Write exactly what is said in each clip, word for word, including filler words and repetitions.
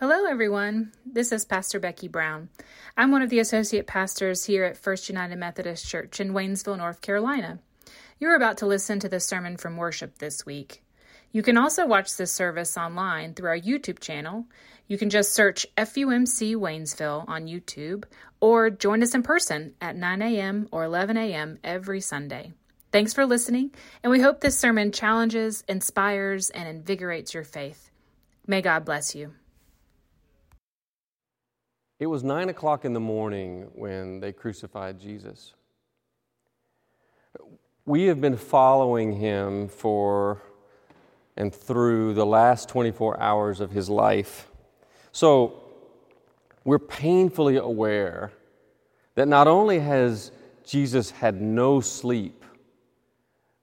Hello, everyone. This is Pastor Becky Brown. I'm one of the associate pastors here at First United Methodist Church in Waynesville, North Carolina. You're about to listen to the sermon from worship this week. You can also watch this service online through our YouTube channel. You can just search F U M C Waynesville on YouTube or join us in person at nine a.m. or eleven a.m. every Sunday. Thanks for listening, and we hope this sermon challenges, inspires, and invigorates your faith. May God bless you. It was nine o'clock in the morning when they crucified Jesus. We have been following him for and through the last twenty-four hours of his life. So we're painfully aware that not only has Jesus had no sleep,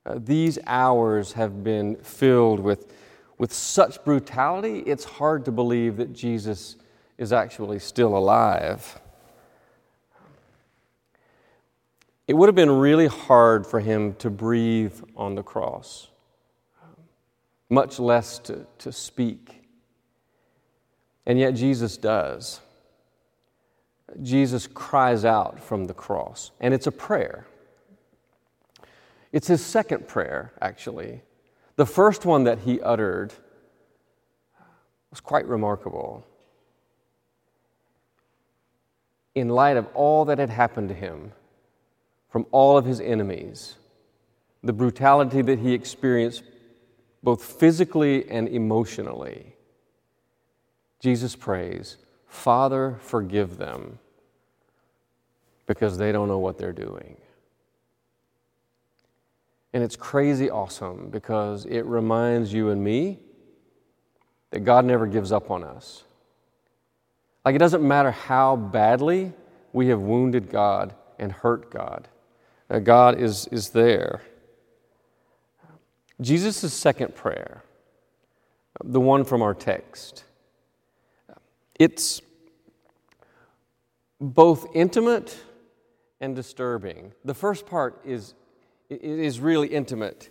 uh, these hours have been filled with, with such brutality, it's hard to believe that Jesus is actually still alive. It would have been really hard for him to breathe on the cross, much less to, to speak. And yet Jesus does. Jesus cries out from the cross, and it's a prayer. It's his second prayer, actually. The first one that he uttered was quite remarkable. In light of all that had happened to him, from all of his enemies, the brutality that he experienced both physically and emotionally, Jesus prays, "Father, forgive them, because they don't know what they're doing." And it's crazy awesome because it reminds you and me that God never gives up on us. Like, it doesn't matter how badly we have wounded God and hurt God. Uh, God is, is there. Jesus' second prayer, the one from our text, it's both intimate and disturbing. The first part is, is really intimate.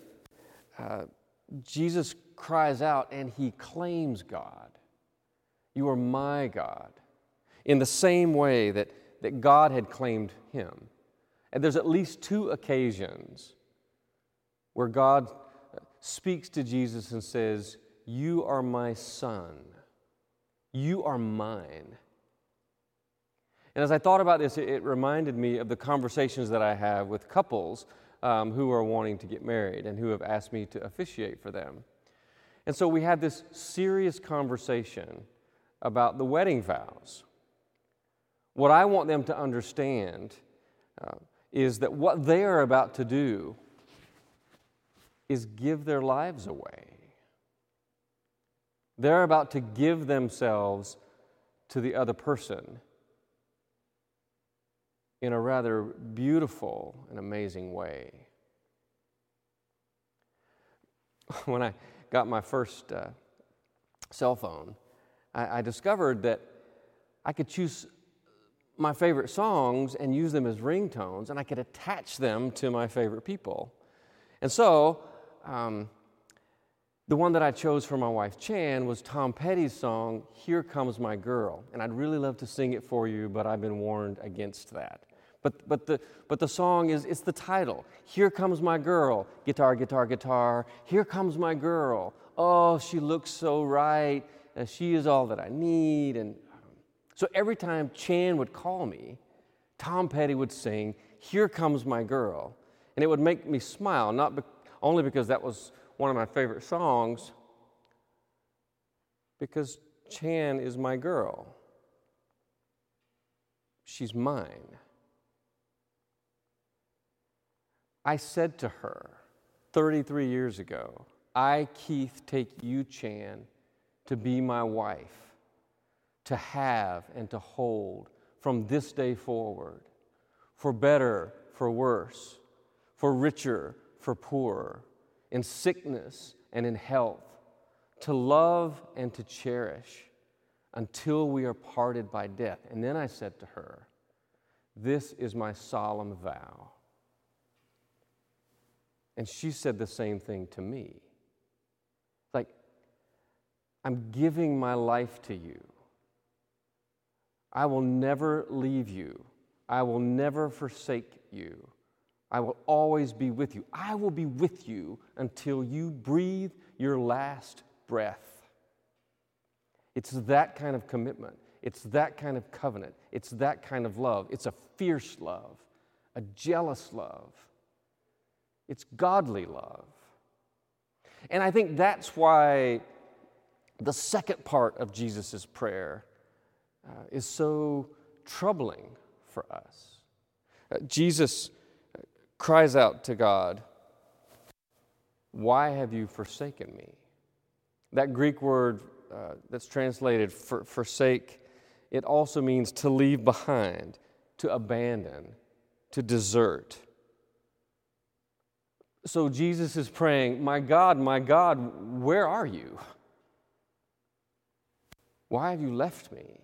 Uh, Jesus cries out and he claims God. "You are my God," in the same way that, that God had claimed him. And there's at least two occasions where God speaks to Jesus and says, "You are my son. You are mine." And as I thought about this, it, it reminded me of the conversations that I have with couples um, who are wanting to get married and who have asked me to officiate for them. And so we had this serious conversation about the wedding vows. What I want them to understand uh, is that what they are about to do is give their lives away. They're about to give themselves to the other person in a rather beautiful and amazing way. When I got my first uh, cell phone, I discovered that I could choose my favorite songs and use them as ringtones, and I could attach them to my favorite people. And so, um, the one that I chose for my wife, Chan, was Tom Petty's song, "Here Comes My Girl." And I'd really love to sing it for you, but I've been warned against that. But but the but the song is, it's the title, "Here Comes My Girl," guitar, guitar, guitar, "Here Comes My Girl. Oh, she looks so right. Uh, she is all that I need." And so every time Chan would call me, Tom Petty would sing, "Here Comes My Girl." And it would make me smile, not be- only because that was one of my favorite songs, because Chan is my girl. She's mine. I said to her thirty-three years ago, "I, Keith, take you, Chan, to be my wife, to have and to hold from this day forward, for better, for worse, for richer, for poorer, in sickness and in health, to love and to cherish until we are parted by death." And then I said to her, "This is my solemn vow." And she said the same thing to me. I'm giving my life to you. I will never leave you. I will never forsake you. I will always be with you. I will be with you until you breathe your last breath. It's that kind of commitment. It's that kind of covenant. It's that kind of love. It's a fierce love, a jealous love. It's godly love. And I think that's why the second part of Jesus' prayer uh, is so troubling for us. Uh, Jesus cries out to God, "Why have you forsaken me?" That Greek word uh, that's translated for, forsake, it also means to leave behind, to abandon, to desert. So Jesus is praying, "My God, my God, where are you? Why have you left me?"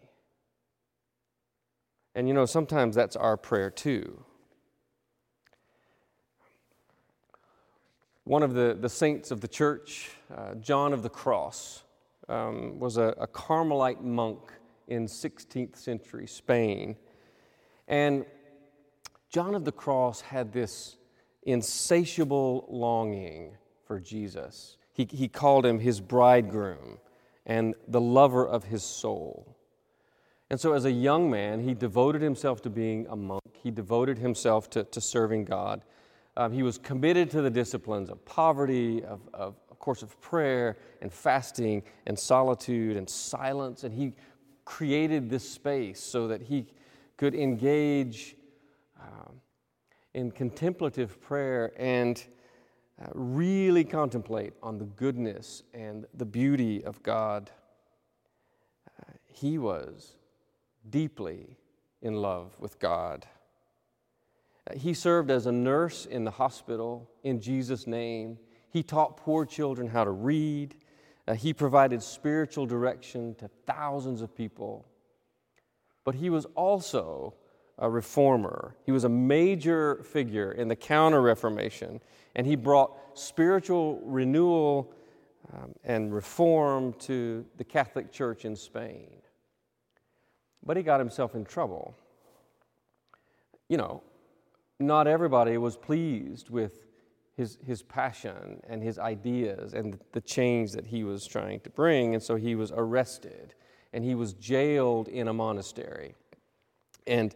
And you know, sometimes that's our prayer too. One of the, the saints of the church, uh, John of the Cross, um, was a, a Carmelite monk in sixteenth century Spain. And John of the Cross had this insatiable longing for Jesus. He, he called him his bridegroom and the lover of his soul. And so as a young man, he devoted himself to being a monk. He devoted himself to, to serving God. Um, he was committed to the disciplines of poverty, of, of, of course, of prayer and fasting and solitude and silence. And he created this space so that he could engage um, in contemplative prayer and uh, really contemplate on the goodness and the beauty of God. Uh, he was deeply in love with God. He served as a nurse in the hospital in Jesus' name. He taught poor children how to read. Uh, he provided spiritual direction to thousands of people. But he was also a reformer. He was a major figure in the Counter-Reformation, and he brought spiritual renewal um, and reform to the Catholic Church in Spain. But he got himself in trouble. You know, not everybody was pleased with his his passion and his ideas and the change that he was trying to bring, and so he was arrested, and he was jailed in a monastery. And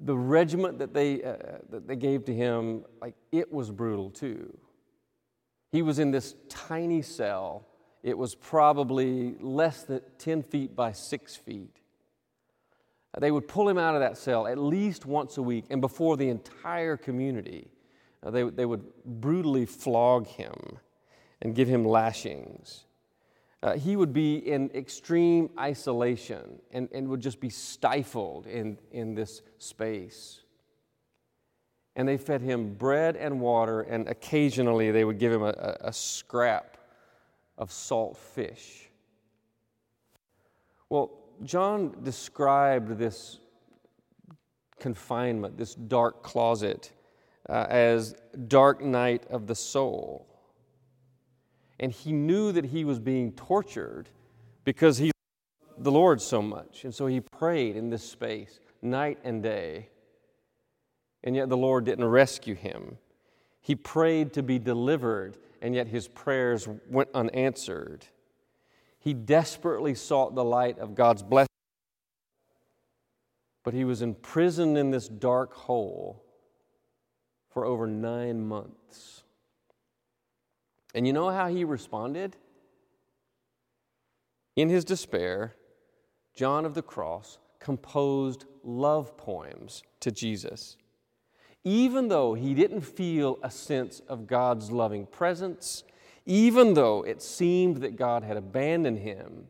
the regiment that they uh, that they gave to him, like, it was brutal too. He was in this tiny cell. It was probably less than ten feet by six feet. They would pull him out of that cell at least once a week, and before the entire community, uh, they, they would brutally flog him and give him lashings. Uh, he would be in extreme isolation and, and would just be stifled in, in this space. And they fed him bread and water, and occasionally they would give him a, a scrap of salt fish. Well, John described this confinement, this dark closet, uh, as dark night of the soul. And he knew that he was being tortured because he loved the Lord so much. And so he prayed in this space night and day. And yet the Lord didn't rescue him. He prayed to be delivered, and yet his prayers went unanswered. He desperately sought the light of God's blessing, but he was imprisoned in this dark hole for over nine months. And you know how he responded? In his despair, John of the Cross composed love poems to Jesus. Even though he didn't feel a sense of God's loving presence, even though it seemed that God had abandoned him,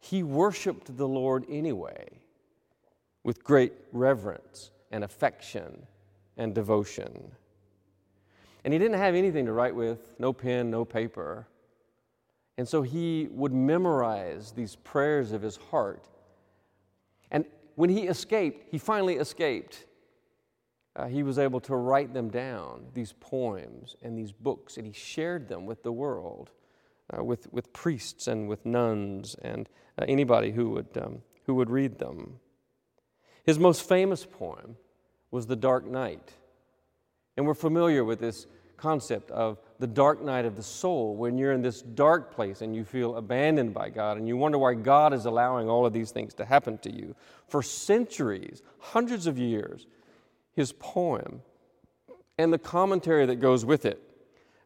he worshiped the Lord anyway with great reverence and affection and devotion. And he didn't have anything to write with, no pen, no paper. And so he would memorize these prayers of his heart. And when he escaped, he finally escaped. Uh, he was able to write them down, these poems and these books, and he shared them with the world, uh, with, with priests and with nuns and uh, anybody who would um, who would read them. His most famous poem was The Dark Night. And we're familiar with this concept of the dark night of the soul, when you're in this dark place and you feel abandoned by God and you wonder why God is allowing all of these things to happen to you. For centuries, hundreds of years, his poem and the commentary that goes with it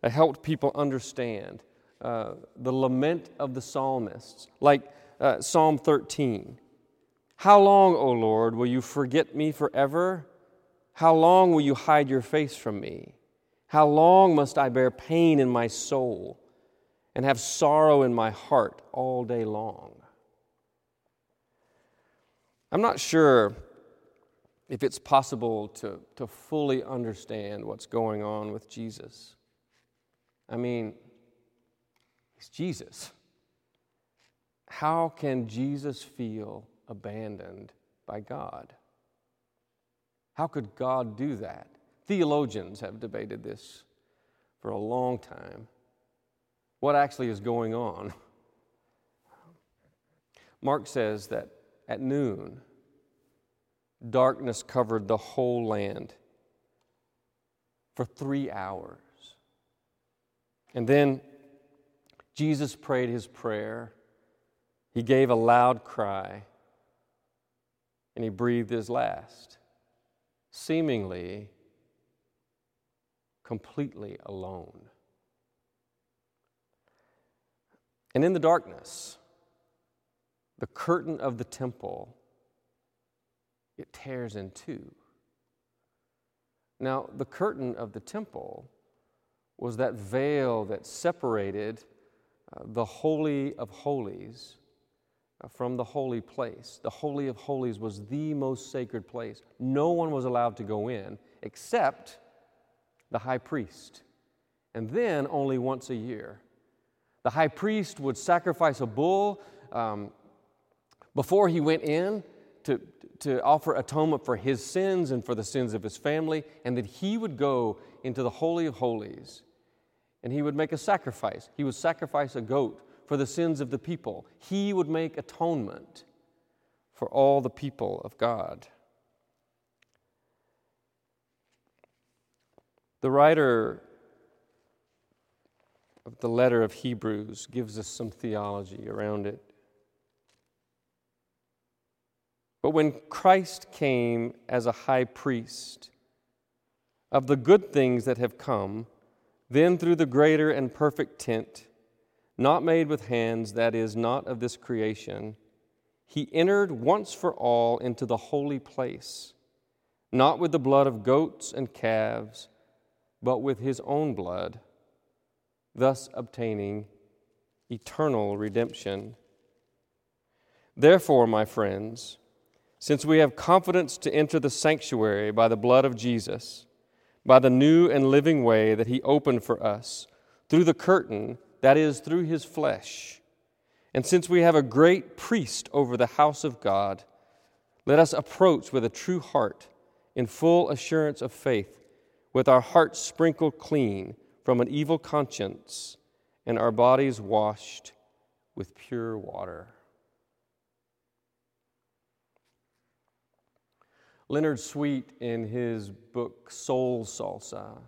helped people understand uh, the lament of the psalmists, like uh, Psalm thirteen. How long, O Lord, will you forget me forever? How long will you hide your face from me? How long must I bear pain in my soul and have sorrow in my heart all day long? I'm not sure if it's possible to, to fully understand what's going on with Jesus. I mean, it's Jesus. How can Jesus feel abandoned by God? How could God do that? Theologians have debated this for a long time. What actually is going on? Mark says that at noon, darkness covered the whole land for three hours. And then Jesus prayed his prayer. He gave a loud cry, and he breathed his last, seemingly completely alone. And in the darkness, the curtain of the temple, it tears in two. Now, the curtain of the temple was that veil that separated uh, the Holy of Holies uh, from the holy place. The Holy of Holies was the most sacred place. No one was allowed to go in except the high priest. And then only once a year. The high priest would sacrifice a bull um, before he went in to, to offer atonement for his sins and for the sins of his family, and that he would go into the Holy of Holies and he would make a sacrifice. He would sacrifice a goat for the sins of the people. He would make atonement for all the people of God. The writer of the letter of Hebrews gives us some theology around it. But when Christ came as a high priest of the good things that have come, then through the greater and perfect tent, not made with hands, that is, not of this creation, he entered once for all into the holy place, not with the blood of goats and calves, but with his own blood, thus obtaining eternal redemption. Therefore, my friends, since we have confidence to enter the sanctuary by the blood of Jesus, by the new and living way that he opened for us, through the curtain, that is, through his flesh, and since we have a great priest over the house of God, let us approach with a true heart, in full assurance of faith, with our hearts sprinkled clean from an evil conscience, and our bodies washed with pure water. Leonard Sweet, in his book Soul Salsa,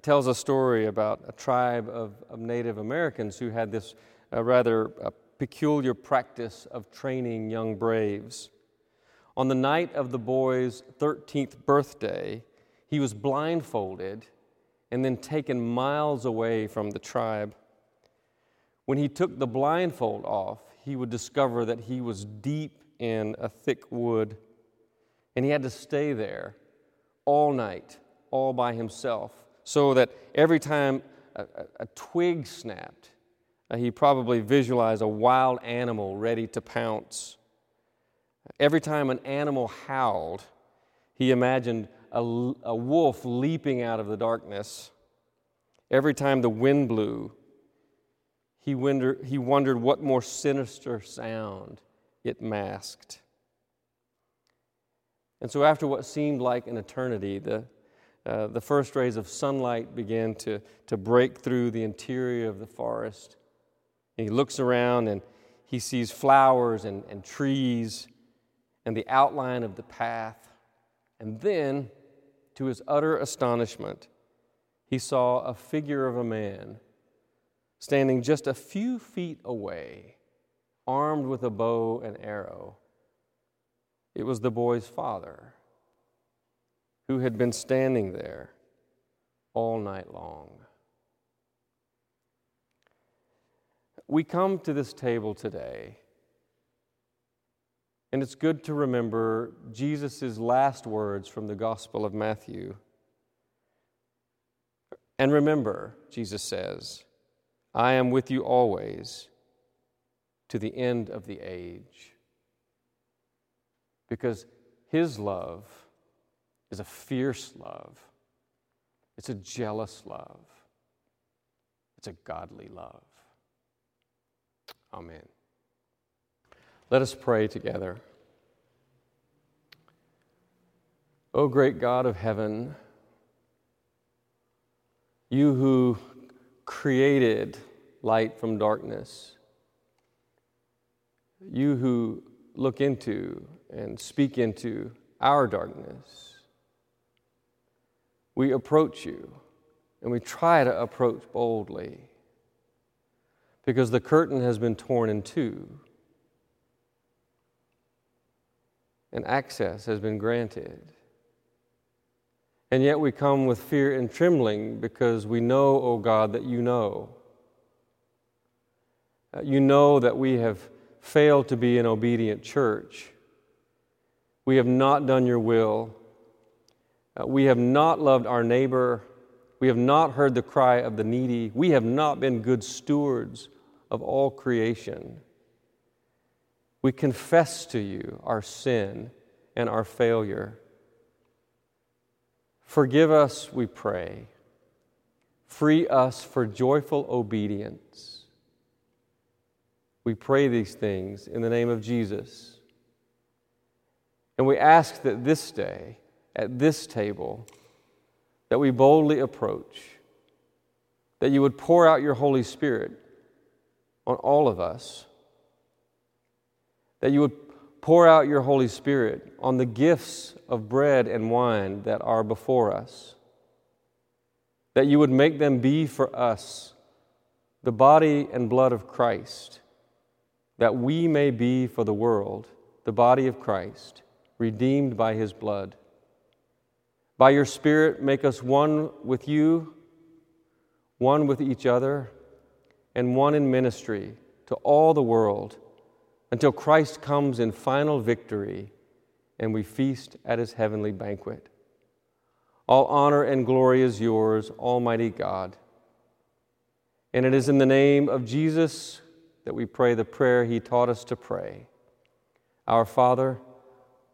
tells a story about a tribe of, of Native Americans who had this uh, rather uh, peculiar practice of training young braves. On the night of the boy's thirteenth birthday, he was blindfolded and then taken miles away from the tribe. When he took the blindfold off, he would discover that he was deep in a thick wood, and he had to stay there all night, all by himself, so that every time a, a, a twig snapped, uh, he probably visualized a wild animal ready to pounce. Every time an animal howled, he imagined A, a wolf leaping out of the darkness. Every time the wind blew, he, wonder, he wondered what more sinister sound it masked. And so after what seemed like an eternity, the, uh, the first rays of sunlight began to, to break through the interior of the forest. And he looks around and He sees flowers and, and trees and the outline of the path. And then, to his utter astonishment, he saw a figure of a man standing just a few feet away, armed with a bow and arrow. It was the boy's father, who had been standing there all night long. We come to this table today, and it's good to remember Jesus' last words from the Gospel of Matthew. And remember, Jesus says, I am with you always to the end of the age. Because his love is a fierce love. It's a jealous love. It's a godly love. Amen. Let us pray together. O great God of heaven, you who created light from darkness, you who look into and speak into our darkness, we approach you, and we try to approach boldly, because the curtain has been torn in two, and access has been granted. And yet we come with fear and trembling, because we know, O God, that you know. You know that we have failed to be an obedient church. We have not done your will. We have not loved our neighbor. We have not heard the cry of the needy. We have not been good stewards of all creation. We confess to you our sin and our failure. Forgive us, we pray. Free us for joyful obedience. We pray these things in the name of Jesus. And we ask that this day, at this table, that we boldly approach, that you would pour out your Holy Spirit on all of us, that you would pour out your Holy Spirit on the gifts of bread and wine that are before us, that you would make them be for us the body and blood of Christ, that we may be for the world the body of Christ, redeemed by his blood. By your Spirit, make us one with you, one with each other, and one in ministry to all the world, until Christ comes in final victory and we feast at his heavenly banquet. All honor and glory is yours, Almighty God. And it is in the name of Jesus that we pray the prayer he taught us to pray. Our Father,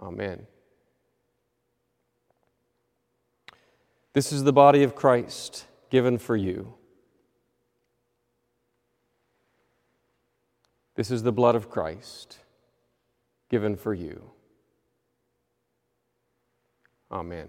Amen. This is the body of Christ given for you. This is the blood of Christ given for you. Amen.